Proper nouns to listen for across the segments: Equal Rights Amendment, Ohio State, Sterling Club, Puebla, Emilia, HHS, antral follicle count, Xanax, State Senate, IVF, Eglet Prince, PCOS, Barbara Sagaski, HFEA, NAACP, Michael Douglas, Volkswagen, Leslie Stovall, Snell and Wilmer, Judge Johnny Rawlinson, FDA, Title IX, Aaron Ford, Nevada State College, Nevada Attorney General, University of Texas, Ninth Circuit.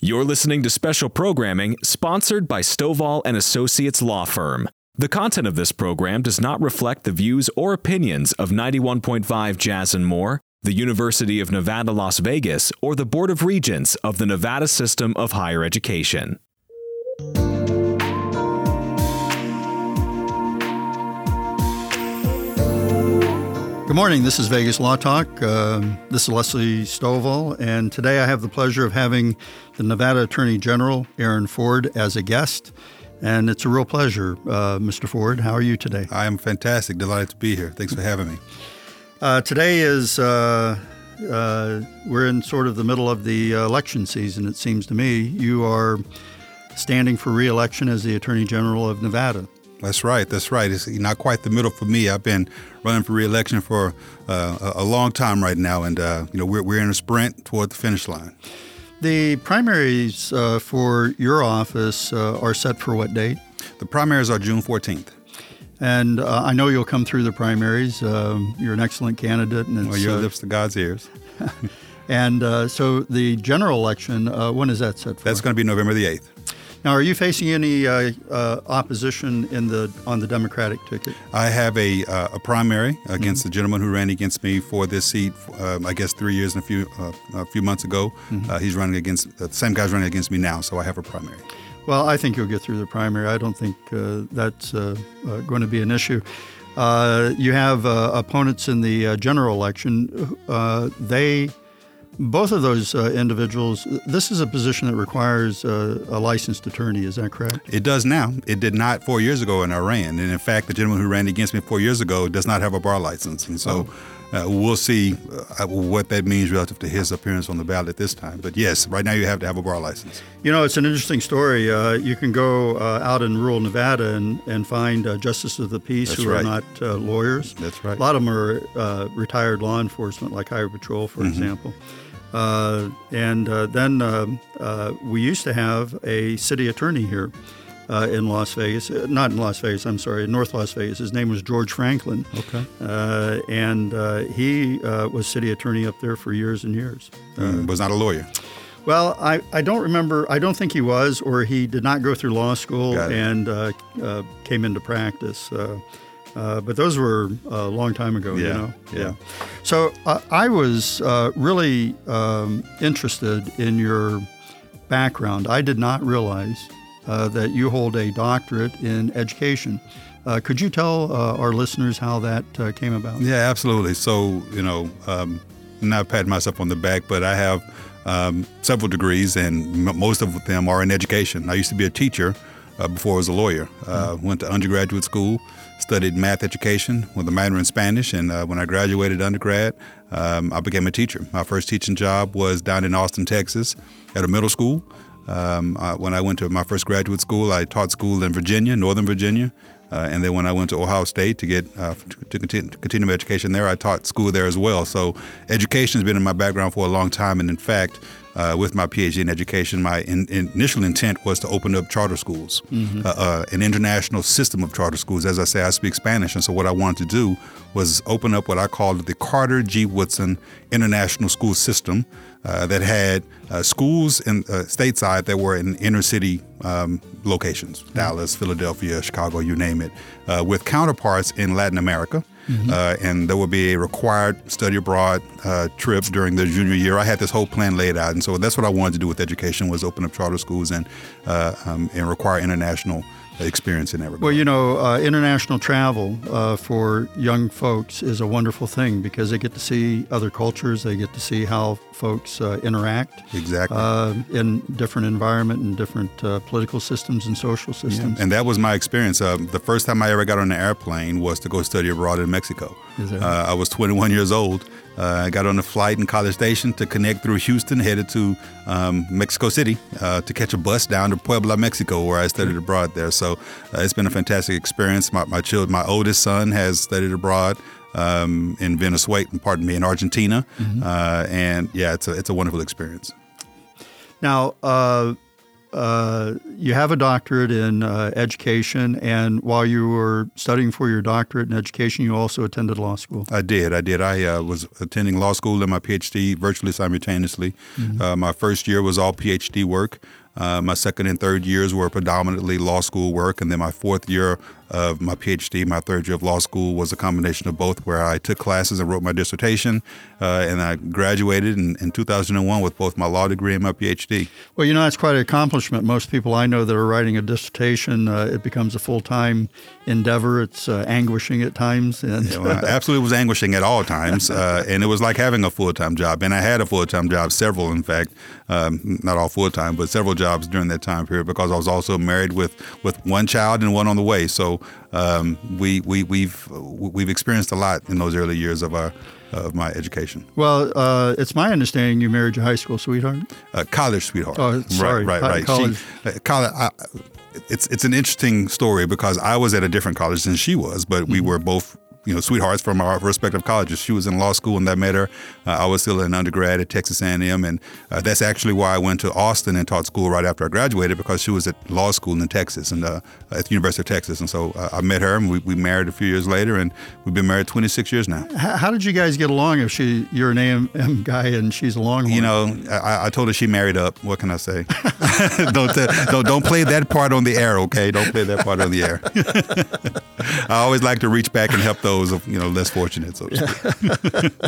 You're listening to special programming sponsored by Stovall & Associates Law Firm. The content of this program does not reflect the views or opinions of 91.5 Jazz & More, the University of Nevada, Las Vegas, or the Board of Regents of the Nevada System of Higher Education. Good morning. This is Vegas Law Talk. This is Leslie Stovall, and today I have the pleasure of having the Nevada Attorney General, Aaron Ford, as a guest, and it's a real pleasure. Mr. Ford, how are you today? I am fantastic. Delighted to be here. Thanks for having me. Today is, we're in sort of the middle of the election season, it seems to me. You are standing for re-election as the Attorney General of Nevada. That's right. It's not quite the middle for me. I've been running for re-election for a long time right now, and we're in a sprint toward the finish line. The primaries for your office are set for what date? The primaries are June 14th. And I know you'll come through the primaries. You're an excellent candidate. And your lips to God's ears. And so the general election, when is that set for? That's going to be November the 8th. Now, are you facing any opposition on the Democratic ticket? I have a primary against the gentleman who ran against me for this seat, I guess 3 years and a few months ago. Mm-hmm. He's running against the same guy's running against me now, so I have a primary. Well, I think you'll get through the primary. I don't think that's going to be an issue. You have opponents in the general election. Both of those individuals, this is a position that requires a licensed attorney, is that correct? It does now. It did not 4 years ago when I ran. And in fact, the gentleman who ran against me 4 years ago does not have a bar license. And so we'll see what that means relative to his appearance on the ballot this time. But yes, right now you have to have a bar license. You know, it's an interesting story. You can go out in rural Nevada and find justices of the peace who are not lawyers. That's right. A lot of them are retired law enforcement, like Highway Patrol, for example. Then we used to have a city attorney here in North Las Vegas. His name was George Franklin. Okay. And he was city attorney up there for years and years. Was not a lawyer. Well, I don't remember. I don't think he was, or he did not go through law school and came into practice. But those were a long time ago, yeah, you know? Yeah. So I was really interested in your background. I did not realize that you hold a doctorate in education. Could you tell our listeners how that came about? Yeah, absolutely. So, not patting myself on the back, but I have several degrees, and most of them are in education. I used to be a teacher before I was a lawyer. Went to undergraduate school, studied math education with a minor in Spanish, and when I graduated undergrad, I became a teacher. My first teaching job was down in Austin, Texas, at a middle school. When I went to my first graduate school, I taught school in Virginia, Northern Virginia, and then when I went to Ohio State to get to continue my education there, I taught school there as well. So education has been in my background for a long time, and in fact, with my PhD in education, my initial intent was to open up charter schools, an international system of charter schools. As I say, I speak Spanish, and so what I wanted to do was open up what I called the Carter G. Woodson International School System that had schools in stateside that were in inner city locations, Dallas, Philadelphia, Chicago, you name it, with counterparts in Latin America. Mm-hmm. And there will be a required study abroad trip during the junior year. I had this whole plan laid out, and so that's what I wanted to do with education, was open up charter schools and require international experience in that regard. Well, international travel for young folks is a wonderful thing because they get to see other cultures. They get to see how folks interact in different environment and different political systems and social systems. Yeah. And that was my experience. The first time I ever got on an airplane was to go study abroad in Mexico. I was 21 years old. I got on a flight in College Station to connect through Houston, headed to Mexico City to catch a bus down to Puebla, Mexico, where I studied abroad there. So it's been a fantastic experience. My oldest son has studied abroad in Venezuela, in Argentina. Mm-hmm. And yeah, it's a wonderful experience. Now, you have a doctorate in education, and while you were studying for your doctorate in education, you also attended law school. I did. I was attending law school and my PhD virtually simultaneously. Mm-hmm. My first year was all PhD work. My second and third years were predominantly law school work, and then my fourth year of my PhD, my third year of law school, was a combination of both, where I took classes and wrote my dissertation, and I graduated in 2001 with both my law degree and my PhD. Well, you know, that's quite an accomplishment. Most people I know that are writing a dissertation, it becomes a full-time endeavor. It's anguishing at times. And yeah, well, I absolutely was anguishing at all times, and it was like having a full-time job, and I had a full-time job, several, in fact, not all full-time, but several jobs during that time period, because I was also married with one child and one on the way. So we've experienced a lot in those early years of my education. Well, it's my understanding you married your high school sweetheart. College sweetheart. Oh, sorry. Right. College. It's an interesting story because I was at a different college than she was, but we were both, you know, sweethearts from our respective colleges. She was in law school and I met her. I was still an undergrad at Texas A&M, and that's actually why I went to Austin and taught school right after I graduated, because she was at law school in Texas and at the University of Texas. And so I met her, and we married a few years later, and we've been married 26 years now. How did you guys get along if you're an A&M guy and she's a Longhorn? You know, I told her she married up. What can I say? Don't play that part on the air, okay? Don't play that part on the air. I always like to reach back and help those of, you know, less fortunate, so to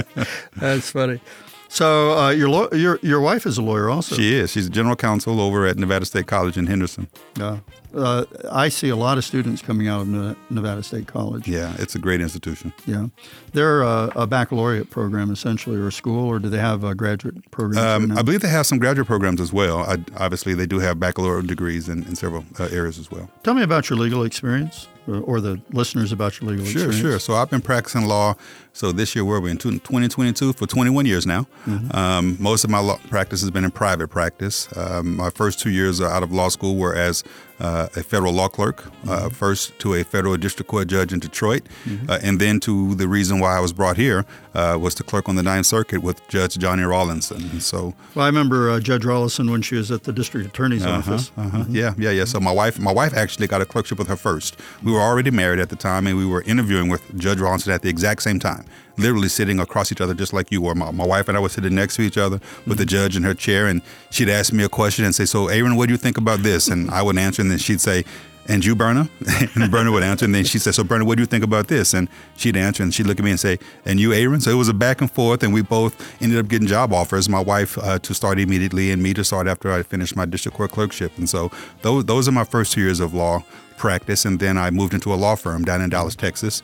speak. That's funny. So your wife is a lawyer also. She is. She's a general counsel over at Nevada State College in Henderson. Yeah. I see a lot of students coming out of Nevada State College. Yeah, it's a great institution. Yeah. They're a baccalaureate program, essentially, or a school, or do they have a graduate program? I believe they have some graduate programs as well. Obviously, they do have baccalaureate degrees in several areas as well. Tell me about your legal experience, or the listeners about your legal experience. Sure. So I've been practicing law, so this year we're in 2022 for 21 years now. Mm-hmm. Most of my law practice has been in private practice. My first 2 years out of law school were as a federal law clerk, first to a federal district court judge in Detroit, and then to the reason why I was brought here was to clerk on the Ninth Circuit with Judge Johnny Rawlinson. And so, well, I remember Judge Rawlinson when she was at the district attorney's office. Yeah. So my wife actually got a clerkship with her first. We were already married at the time, and we were interviewing with Judge Rawlinson at the exact same time, literally sitting across each other just like you were. My wife and I were sitting next to each other with the judge in her chair, and she'd ask me a question and say, "So, Aaron, what do you think about this?" And I would answer, and then she'd say, "And you, Berna?" And Berna would answer, and then she'd say, "So, Berna, what do you think about this?" And she'd answer, and she'd look at me and say, "And you, Aaron?" So it was a back and forth, and we both ended up getting job offers, my wife to start immediately and me to start after I finished my district court clerkship. And so those are my first 2 years of law practice, and then I moved into a law firm down in Dallas, Texas,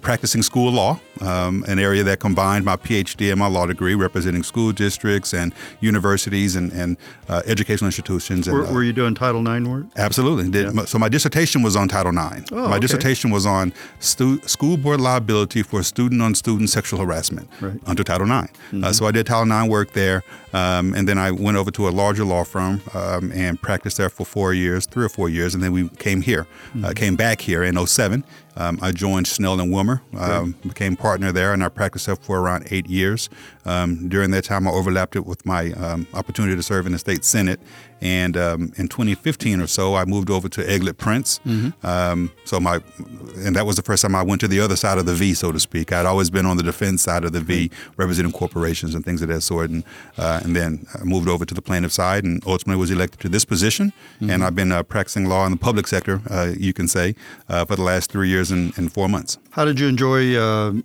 practicing school law, an area that combined my PhD and my law degree, representing school districts and universities and educational institutions. And, were you doing Title IX work? Absolutely. So my dissertation was on Title IX. Oh, my dissertation was on school board liability for student-on-student sexual harassment under Title IX. So I did Title IX work there, and then I went over to a larger law firm and practiced there for 4 years, 3 or 4 years, and then we came here. Came back here in 2007. I joined Snell and Wilmer, became partner there, and I practiced there for around 8 years. During that time, I overlapped it with my opportunity to serve in the State Senate. And in 2015 or so, I moved over to Eglet Prince. And that was the first time I went to the other side of the V, so to speak. I'd always been on the defense side of the V, representing corporations and things of that sort. And then I moved over to the plaintiff side and ultimately was elected to this position. And I've been practicing law in the public sector, you can say, for the last 3 years. And 4 months. How did you enjoy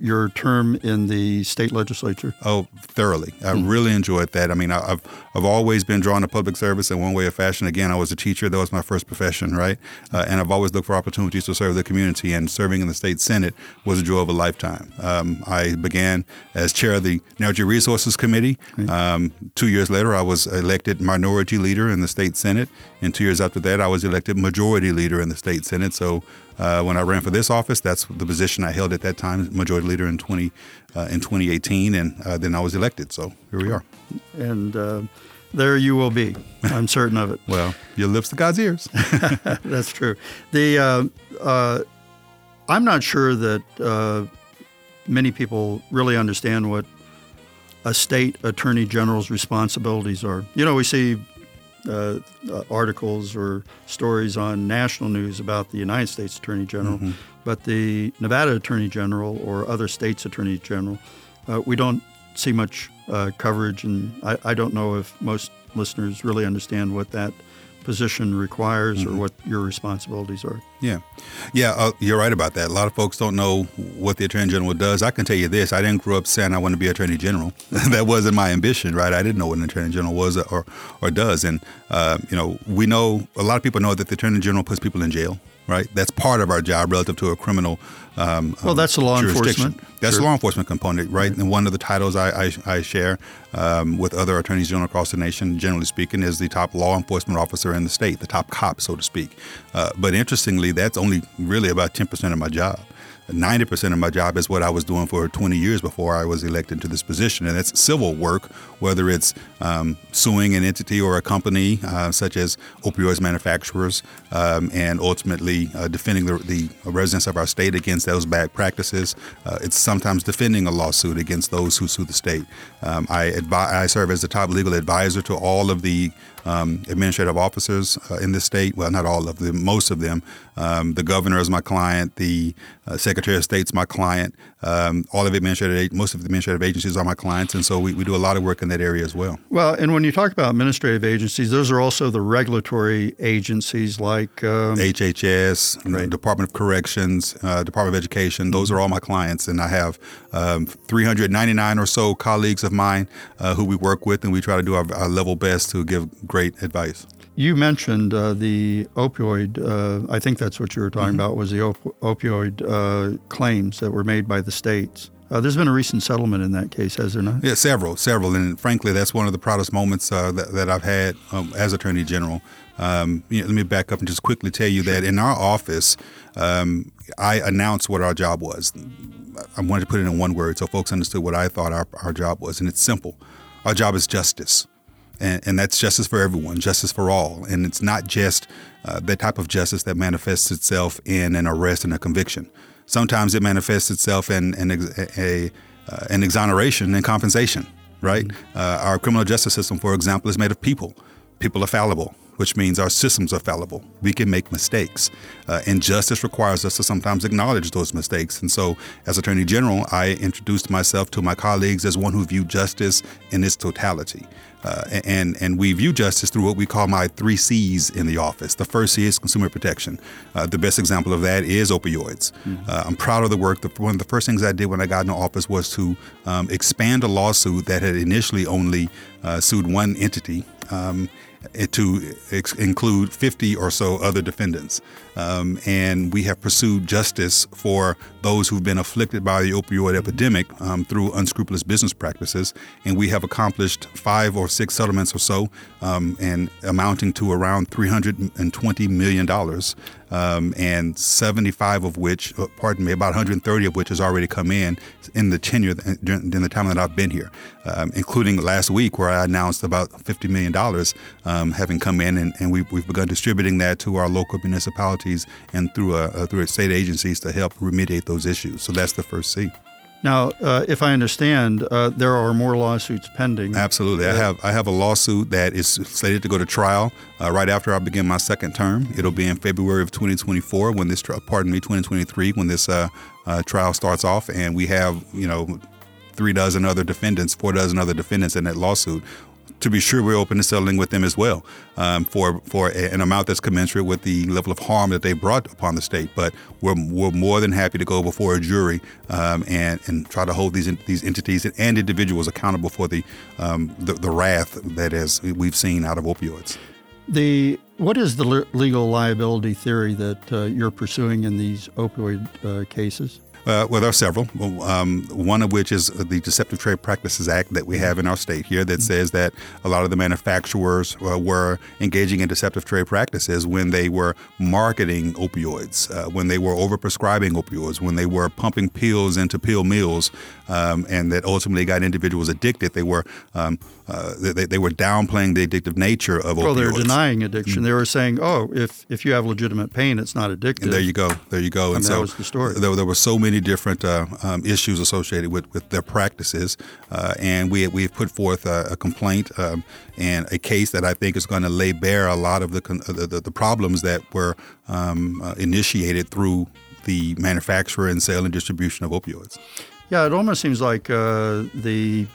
your term in the state legislature? Oh, thoroughly. I really enjoyed that. I mean, I've always been drawn to public service in one way or fashion. Again, I was a teacher. That was my first profession, right? And I've always looked for opportunities to serve the community, and serving in the state senate was a joy of a lifetime. I began as chair of the Natural Resources Committee. 2 years later, I was elected minority leader in the state senate, and 2 years after that, I was elected majority leader in the state senate. So when I ran for this office, that's the position I held at that time, majority leader in 2018, and then I was elected. So here we are. And there you will be. I'm certain of it. Well, your lips to God's ears. That's true. I'm not sure that many people really understand what a state attorney general's responsibilities are. You know, we see articles or stories on national news about the United States Attorney General, mm-hmm. but the Nevada Attorney General or other states' Attorney General, we don't see much coverage, and I don't know if most listeners really understand what that position requires mm-hmm. or what your responsibilities are. Yeah, you're right about that. A lot of folks don't know what the Attorney General does. I can tell you this, I didn't grow up saying I wanted to be Attorney General. That wasn't my ambition, right? I didn't know what an Attorney General was or does. And, we know, a lot of people know that the Attorney General puts people in jail, right? That's part of our job relative to a criminal that's law enforcement. That's sure. Law enforcement component, right? And one of the titles I share with other attorneys general across the nation, generally speaking, is the top law enforcement officer in the state, the top cop, so to speak. But interestingly, that's only really about 10% of my job. 90% of my job is what I was doing for 20 years before I was elected to this position, and that's civil work, whether it's suing an entity or a company, such as opioids manufacturers, and ultimately defending the residents of our state against those bad practices. It's sometimes defending a lawsuit against those who sue the state. I serve as the top legal advisor to all of the administrative officers in the state. Well, not all of them, most of them. The governor is my client. The Secretary of State's my client. Most of the administrative agencies are my clients. And so we do a lot of work in that area as well. Well, and when you talk about administrative agencies, those are also the regulatory agencies like HHS, right. Department of Corrections, Department of Education. Those are all my clients. And I have 399 or so colleagues of mine who we work with, and we try to do our level best to give great advice. You mentioned the opioid, I think that's what you were talking mm-hmm. about, was the opioid claims that were made by the states. There's been a recent settlement in that case, has there not? Yeah, several. And frankly, that's one of the proudest moments that I've had as Attorney General. Let me back up and just quickly tell you that in our office, I announced what our job was. I wanted to put it in one word so folks understood what I thought our job was. And it's simple. Our job is justice. And that's justice for everyone, justice for all. And it's not just the type of justice that manifests itself in an arrest and a conviction. Sometimes it manifests itself in an exoneration and compensation, right? Mm-hmm. Our criminal justice system, for example, is made of people. People are fallible, which means our systems are fallible. We can make mistakes. And justice requires us to sometimes acknowledge those mistakes. And so as Attorney General, I introduced myself to my colleagues as one who viewed justice in its totality. And we view justice through what we call my 3 C's in the office. The first C is consumer protection. The best example of that is opioids. Mm-hmm. I'm proud of the work. One of the first things I did when I got into office was to expand a lawsuit that had initially only sued one entity to include 50 or so other defendants. And we have pursued justice for those who've been afflicted by the opioid epidemic through unscrupulous business practices. And we have accomplished 5 or 6 settlements or so, and amounting to around $320 million, and 75 of which, about 130 of which has already come in the tenure, in the time that I've been here, including last week where I announced about $50 million having come in, and we've begun distributing that to our local municipalities and through state agencies to help remediate those issues. So that's the first C. Now, if I understand, there are more lawsuits pending. Absolutely. I have a lawsuit that is slated to go to trial right after I begin my second term. It'll be in February of 2024 when 2023, when this trial starts off. And we have, 4 dozen other defendants in that lawsuit. To be sure, we're open to settling with them as well for an amount that's commensurate with the level of harm that they brought upon the state. But we're more than happy to go before a jury and try to hold these entities and individuals accountable for the wrath that we've seen out of opioids. What is the legal liability theory that you're pursuing in these opioid cases? Well, there are several, one of which is the Deceptive Trade Practices Act that we have in our state here that says that a lot of the manufacturers were engaging in deceptive trade practices when they were marketing opioids, when they were overprescribing opioids, when they were pumping pills into pill mills, and that ultimately got individuals addicted. They were They were downplaying the addictive nature of opioids. Well, they're denying addiction. They were saying, oh, if you have legitimate pain, it's not addictive. And there you go. There you go. And so that was the story. There were so many different issues associated with their practices. And we've put forth a complaint and a case that I think is going to lay bare a lot of the problems that were initiated through the manufacture and sale and distribution of opioids. Yeah, it almost seems like the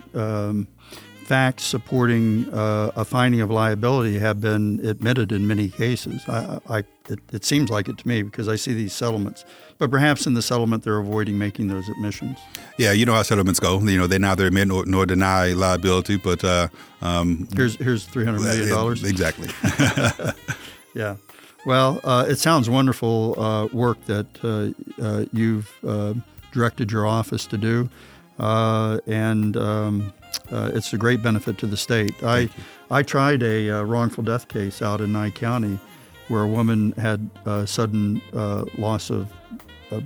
facts supporting a finding of liability have been admitted in many cases. It seems like it to me because I see these settlements. But perhaps in the settlement, they're avoiding making those admissions. Yeah, you know how settlements go. You know, they neither admit nor deny liability, but... here's $300 million. Exactly. Yeah. Well, it sounds wonderful work that you've... directed your office to do, and it's a great benefit to the state. I tried a wrongful death case out in Nye County where a woman had sudden loss of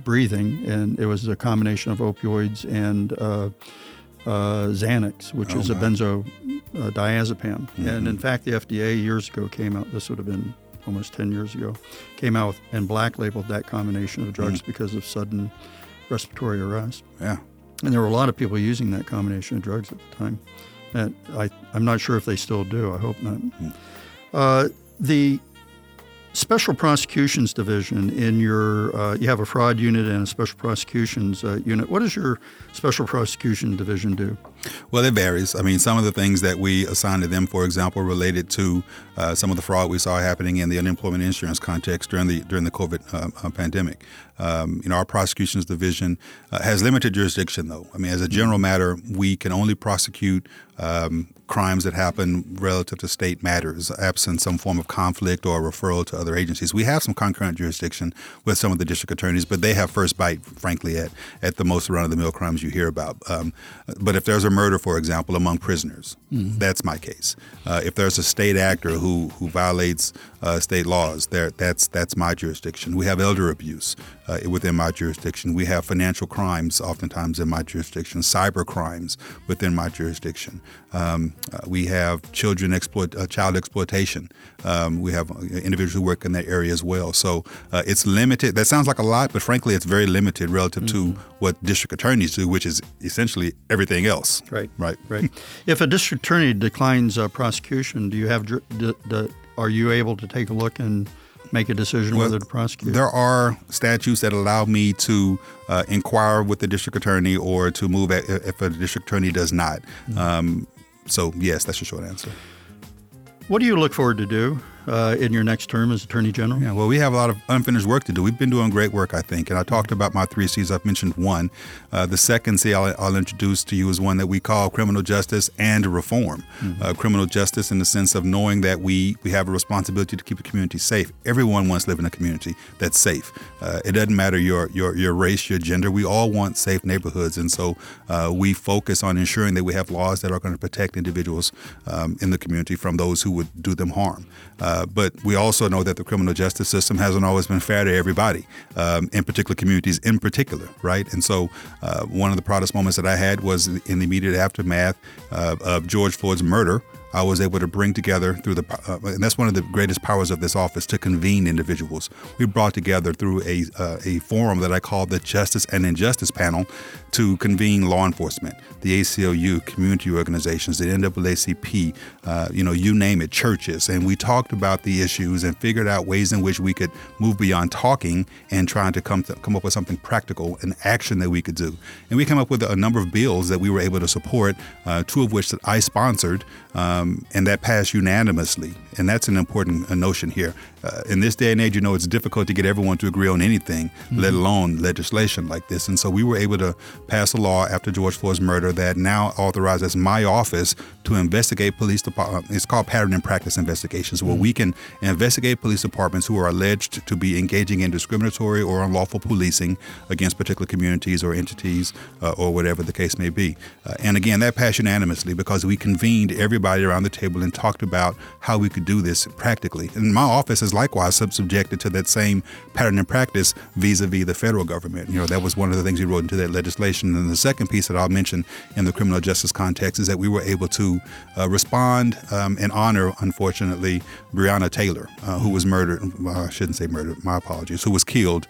breathing, and it was a combination of opioids and Xanax, which is a benzodiazepam. Mm-hmm. And in fact, the FDA years ago came out, this would have been almost 10 years ago, came out and black labeled that combination of drugs because of sudden respiratory arrest. Yeah. And there were a lot of people using that combination of drugs at the time. And I'm not sure if they still do. I hope not. Mm-hmm. The Special Prosecutions Division in your, you have a fraud unit and a Special Prosecutions unit. What does your Special Prosecution Division do? Well, it varies. I mean, some of the things that we assign to them, for example, related to some of the fraud we saw happening in the unemployment insurance context during the COVID pandemic. You know, our prosecutions division has limited jurisdiction, though. I mean, as a general matter, we can only prosecute crimes that happen relative to state matters, absent some form of conflict or referral to other agencies. We have some concurrent jurisdiction with some of the district attorneys, but they have first bite, frankly, at the most run-of-the-mill crimes you hear about. But if there's a murder, for example, among prisoners, that's my case. If there's a state actor who violates state laws, that's my jurisdiction. We have elder abuse within my jurisdiction. We have financial crimes oftentimes in my jurisdiction, cyber crimes within my jurisdiction. We have child exploitation. We have individuals who work in that area as well. So it's limited. That sounds like a lot, but frankly, it's very limited relative to what district attorneys do, which is essentially everything else. Right. If a district attorney declines a prosecution, do you have? Are you able to take a look and make a decision whether to prosecute? There are statutes that allow me to inquire with the district attorney or to move if a district attorney does not. So, yes, that's your short answer. What do you look forward to do in your next term as Attorney General? Yeah, well, we have a lot of unfinished work to do. We've been doing great work, I think. And I talked about my 3 C's. I've mentioned one. The second C I'll introduce to you is one that we call criminal justice and reform. Criminal justice in the sense of knowing that we have a responsibility to keep the community safe. Everyone wants to live in a community that's safe. It doesn't matter your race, your gender. We all want safe neighborhoods. And so we focus on ensuring that we have laws that are going to protect individuals in the community from those who would do them harm. But we also know that the criminal justice system hasn't always been fair to everybody, in particular communities in particular, right? And so one of the proudest moments that I had was in the immediate aftermath of George Floyd's murder. I was able to bring together through and that's one of the greatest powers of this office, to convene individuals. We brought together through a forum that I call the Justice and Injustice Panel to convene law enforcement, the ACLU, community organizations, the NAACP, you name it, churches. And we talked about the issues and figured out ways in which we could move beyond talking and trying to come up with something practical and action that we could do. And we came up with a number of bills that we were able to support, 2 of which that I sponsored, and that passed unanimously. And that's an important notion here. In this day and age, you know, it's difficult to get everyone to agree on anything, let alone legislation like this. And so we were able to pass a law after George Floyd's murder that now authorizes my office to investigate police departments. It's called pattern and practice investigations, where we can investigate police departments who are alleged to be engaging in discriminatory or unlawful policing against particular communities or entities or whatever the case may be. And again, that passed unanimously because we convened everybody around the table and talked about how we could do this practically. And my office is likewise subjected to that same pattern and practice vis-a-vis the federal government. You know, that was one of the things we wrote into that legislation. And the second piece that I'll mention in the criminal justice context is that we were able to respond and honor, unfortunately, Breonna Taylor, who was murdered. Well, I shouldn't say murdered. My apologies. Who was killed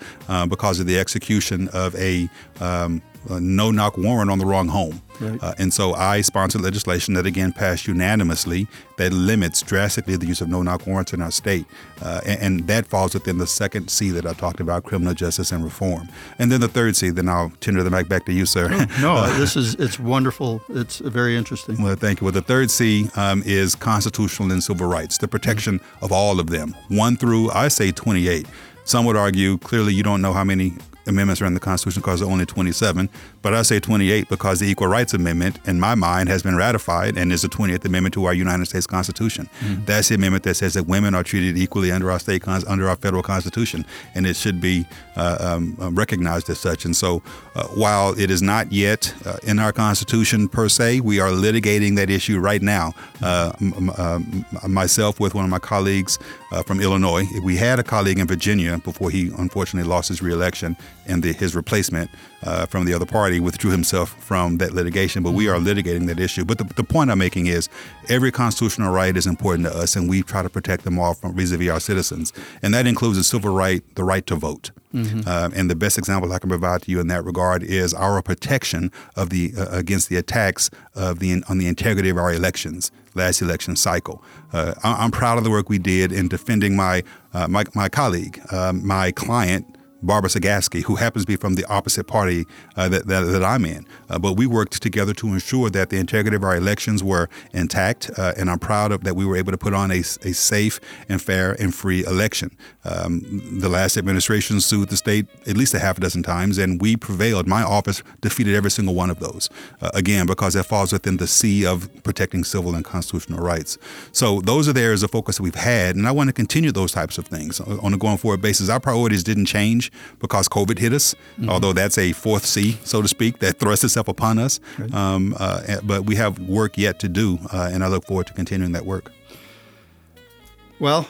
because of the execution of a no-knock warrant on the wrong home. Right. And so I sponsored legislation that, again, passed unanimously that limits drastically the use of no-knock warrants in our state. And that falls within the second C that I talked about, criminal justice and reform. And then the third C, then I'll tender the mic back to you, sir. It's wonderful. It's very interesting. Well, thank you. Well, the third C is constitutional and civil rights, the protection of all of them, 1 through, I say, 28. Some would argue, clearly, you don't know how many amendments around the Constitution because there are only 27, but I say 28 because the Equal Rights Amendment, in my mind, has been ratified and is the 20th Amendment to our United States Constitution. Mm-hmm. That's the amendment that says that women are treated equally under our state, under our federal Constitution, and it should be recognized as such. And so while it is not yet in our Constitution per se, we are litigating that issue right now. Myself with one of my colleagues from Illinois, we had a colleague in Virginia before he unfortunately lost his reelection, and his replacement from the other party withdrew himself from that litigation. But we are litigating that issue. But the point I'm making is every constitutional right is important to us, and we try to protect them all from vis-a-vis our citizens. And that includes the civil right, the right to vote. Mm-hmm. And the best example I can provide to you in that regard is our protection of the against the attacks of on the integrity of our elections. Last election cycle. I'm proud of the work we did in defending my colleague, my client, Barbara Sagaski, who happens to be from the opposite party that I'm in. But we worked together to ensure that the integrity of our elections were intact, and I'm proud of that we were able to put on a safe and fair and free election. The last administration sued the state at least a half a dozen times, and we prevailed. My office defeated every single one of those, again, because that falls within the sea of protecting civil and constitutional rights. So those are the areas of focus that we've had, and I want to continue those types of things on a going-forward basis. Our priorities didn't change because COVID hit us, mm-hmm. although that's a fourth C, so to speak, that thrusts itself upon us. Right. But we have work yet to do, and I look forward to continuing that work. Well,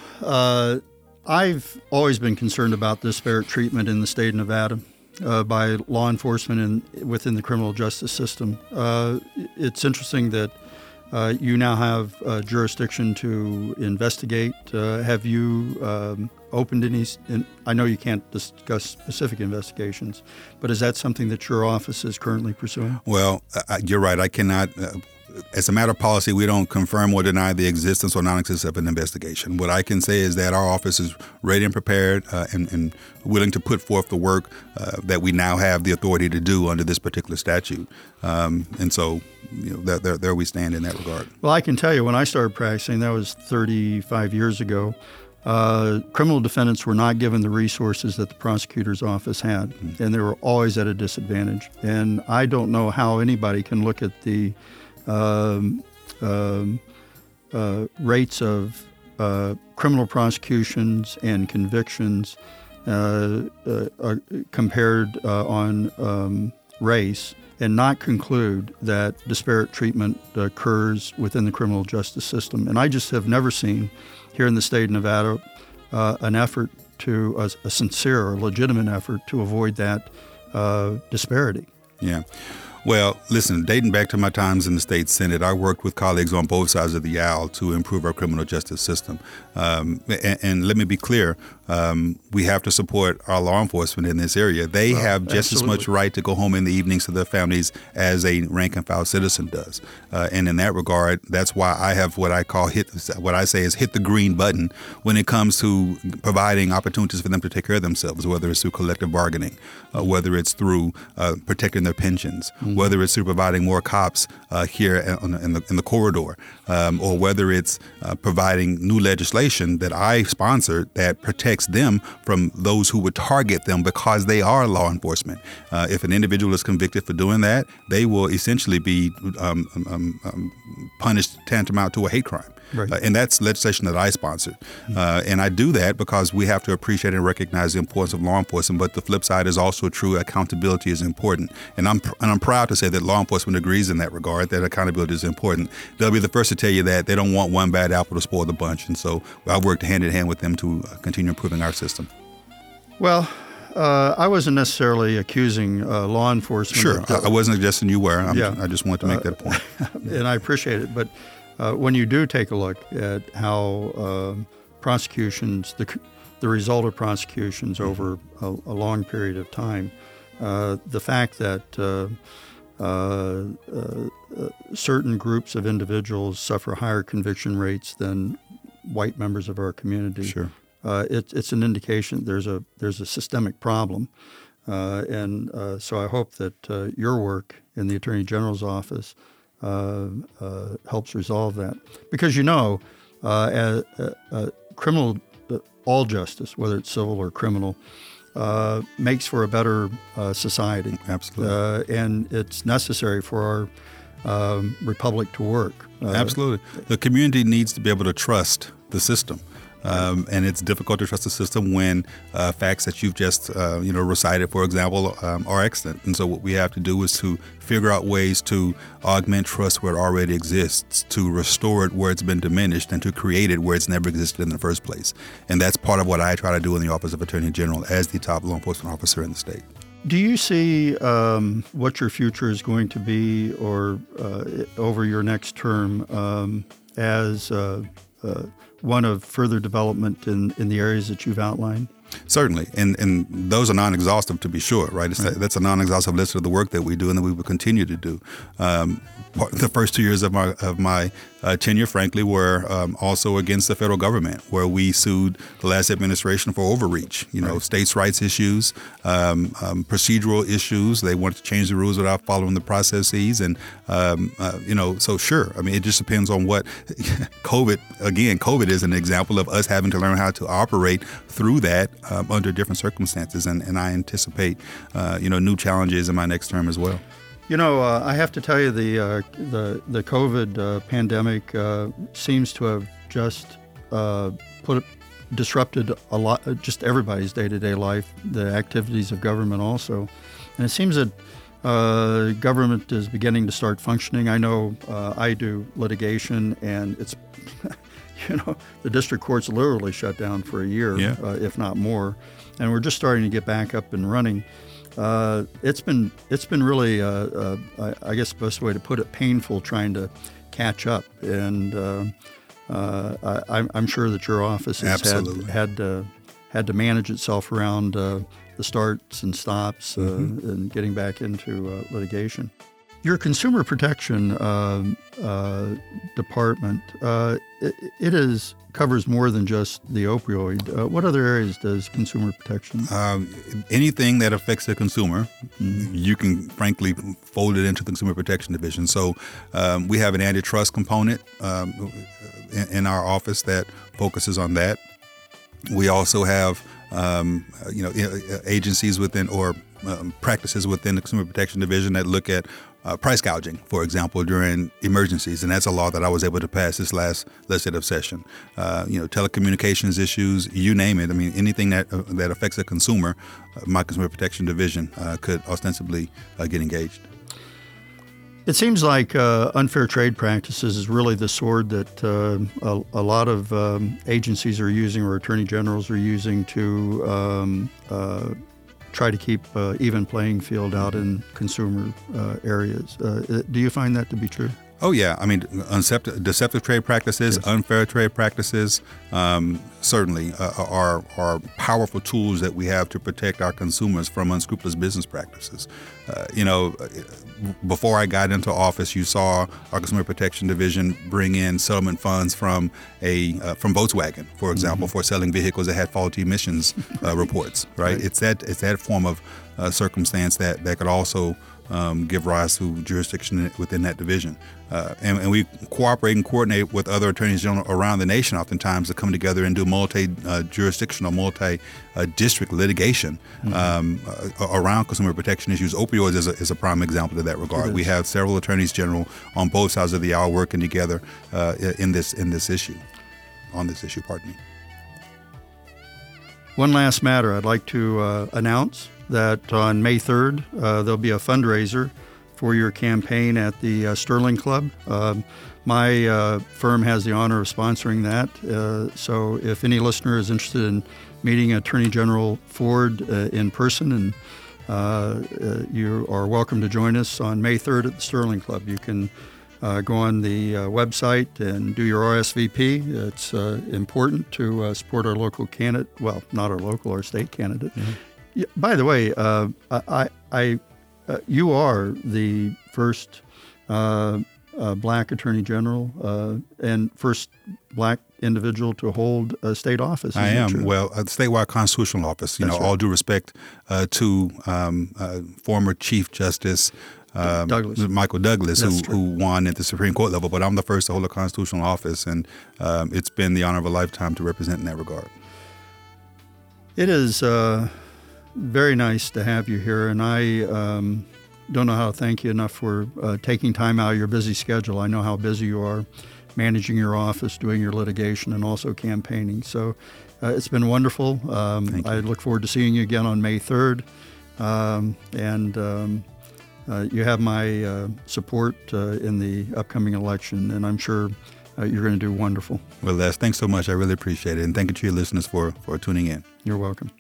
I've always been concerned about disparate treatment in the state of Nevada by law enforcement and within the criminal justice system. It's interesting that you now have jurisdiction to investigate. Have you opened any? I know you can't discuss specific investigations, but is that something that your office is currently pursuing? Well, you're right. I cannot. As a matter of policy, we don't confirm or deny the existence or non-existence of an investigation. What I can say is that our office is ready and prepared and willing to put forth the work that we now have the authority to do under this particular statute. And so, you know, there we stand in that regard. Well, I can tell you when I started practicing, that was 35 years ago, criminal defendants were not given the resources that the prosecutor's office had, mm-hmm. and they were always at a disadvantage. And I don't know how anybody can look at the rates of criminal prosecutions and convictions compared on race and not conclude that disparate treatment occurs within the criminal justice system. And I just have never seen here in the state of Nevada an effort to, a sincere or legitimate effort to avoid that disparity. Yeah. Well, listen, dating back to my times in the State Senate, I worked with colleagues on both sides of the aisle to improve our criminal justice system. And let me be clear, we have to support our law enforcement in this area. They have just absolutely as much right to go home in the evenings to their families as a rank and file citizen does. And in that regard, that's why I have what I say is hit the green button when it comes to providing opportunities for them to take care of themselves, whether it's through collective bargaining, whether it's through protecting their pensions, mm-hmm. whether it's through providing more cops here in the corridor, or whether it's providing new legislation that I sponsored that protects them from those who would target them because they are law enforcement. If an individual is convicted for doing that, they will essentially be punished tantamount to a hate crime. Right. And that's legislation that I sponsored. Mm-hmm. And I do that because we have to appreciate and recognize the importance of law enforcement. But the flip side is also true. Accountability is important. And I'm proud to say that law enforcement agrees in that regard, that accountability is important. They'll be the first to tell you that they don't want one bad apple to spoil the bunch. And so I worked hand in hand with them to continue improving our system. Well, I wasn't necessarily accusing law enforcement. Sure, I wasn't suggesting you were. I just wanted to make that point. And I appreciate it. But when you do take a look at how prosecutions, the result of prosecutions over a long period of time, the fact that certain groups of individuals suffer higher conviction rates than white members of our community. Sure. It's an indication there's a systemic problem, and so I hope that your work in the Attorney General's office helps resolve that. Because criminal, all justice, whether it's civil or criminal, makes for a better society. Absolutely, and it's necessary for our republic to work. Absolutely, the community needs to be able to trust the system. And it's difficult to trust the system when facts that you've just recited, for example, are extant. And so what we have to do is to figure out ways to augment trust where it already exists, to restore it where it's been diminished, and to create it where it's never existed in the first place. And that's part of what I try to do in the Office of Attorney General as the top law enforcement officer in the state. Do you see what your future is going to be or over your next term as one of further development in the areas that you've outlined? Certainly. And those are non-exhaustive, to be sure, right? That's a non-exhaustive list of the work that we do and that we will continue to do. The first 2 years of my tenure, frankly, were also against the federal government, where we sued the last administration for overreach, states' rights issues, procedural issues. They wanted to change the rules without following the processes. And, so sure, I mean, it just depends on what COVID is an example of us having to learn how to operate through that under different circumstances. And I anticipate, new challenges in my next term as well. I have to tell you, the COVID pandemic seems to have just disrupted a lot, just everybody's day-to-day life, the activities of government also. And it seems that government is beginning to start functioning. I know I do litigation, and it's, the district court's literally shut down for a year, if not more. And we're just starting to get back up and running. It's been really, I guess the best way to put it, painful trying to catch up. And I'm sure that your office has had to manage itself around the starts and stops and getting back into litigation. Your Consumer Protection Department, it covers more than just the opioid. What other areas does Consumer Protection? Anything that affects the consumer, you can frankly fold it into the Consumer Protection Division. So we have an antitrust component in our office that focuses on that. We also have agencies within or practices within the Consumer Protection Division that look at price gouging, for example, during emergencies. And that's a law that I was able to pass this last legislative session. Telecommunications issues, you name it. I mean, anything that affects a consumer, my Consumer Protection Division could ostensibly get engaged. It seems like unfair trade practices is really the sword that a lot of agencies are using or attorney generals are using to try to keep even playing field out in consumer areas. Do you find that to be true? Oh, yeah. I mean, deceptive trade practices, yes. Unfair trade practices, certainly are powerful tools that we have to protect our consumers from unscrupulous business practices. Before I got into office, you saw our Consumer Protection Division bring in settlement funds from Volkswagen, for example, for selling vehicles that had faulty emissions reports. Right? It's that form of circumstance that could also give rise to jurisdiction within that division. And we cooperate and coordinate with other attorneys general around the nation oftentimes to come together and do multi-jurisdictional, multi-district litigation around consumer protection issues. Opioids is a prime example to that regard. We have several attorneys general on both sides of the aisle working together on this issue. One last matter I'd like to announce that on May 3rd, there'll be a fundraiser for your campaign at the Sterling Club. My firm has the honor of sponsoring that. So if any listener is interested in meeting Attorney General Ford in person, and you are welcome to join us on May 3rd at the Sterling Club. You can go on the website and do your RSVP. It's important to support our local candidate. Well, not our local, our state candidate. Mm-hmm. Yeah, by the way, you are the first black attorney general and first black individual to hold a state office. I am. Well, a statewide constitutional office. That's right. All due respect to former Chief Justice Douglas. Michael Douglas, who won at the Supreme Court level, but I'm the first to hold a constitutional office, and it's been the honor of a lifetime to represent in that regard. It is very nice to have you here, and I don't know how to thank you enough for taking time out of your busy schedule. I know how busy you are managing your office, doing your litigation, and also campaigning. So it's been wonderful. I look forward to seeing you again on May 3rd, you have my support in the upcoming election, and I'm sure you're going to do wonderful. Well, Les, thanks so much. I really appreciate it, and thank you to your listeners for tuning in. You're welcome.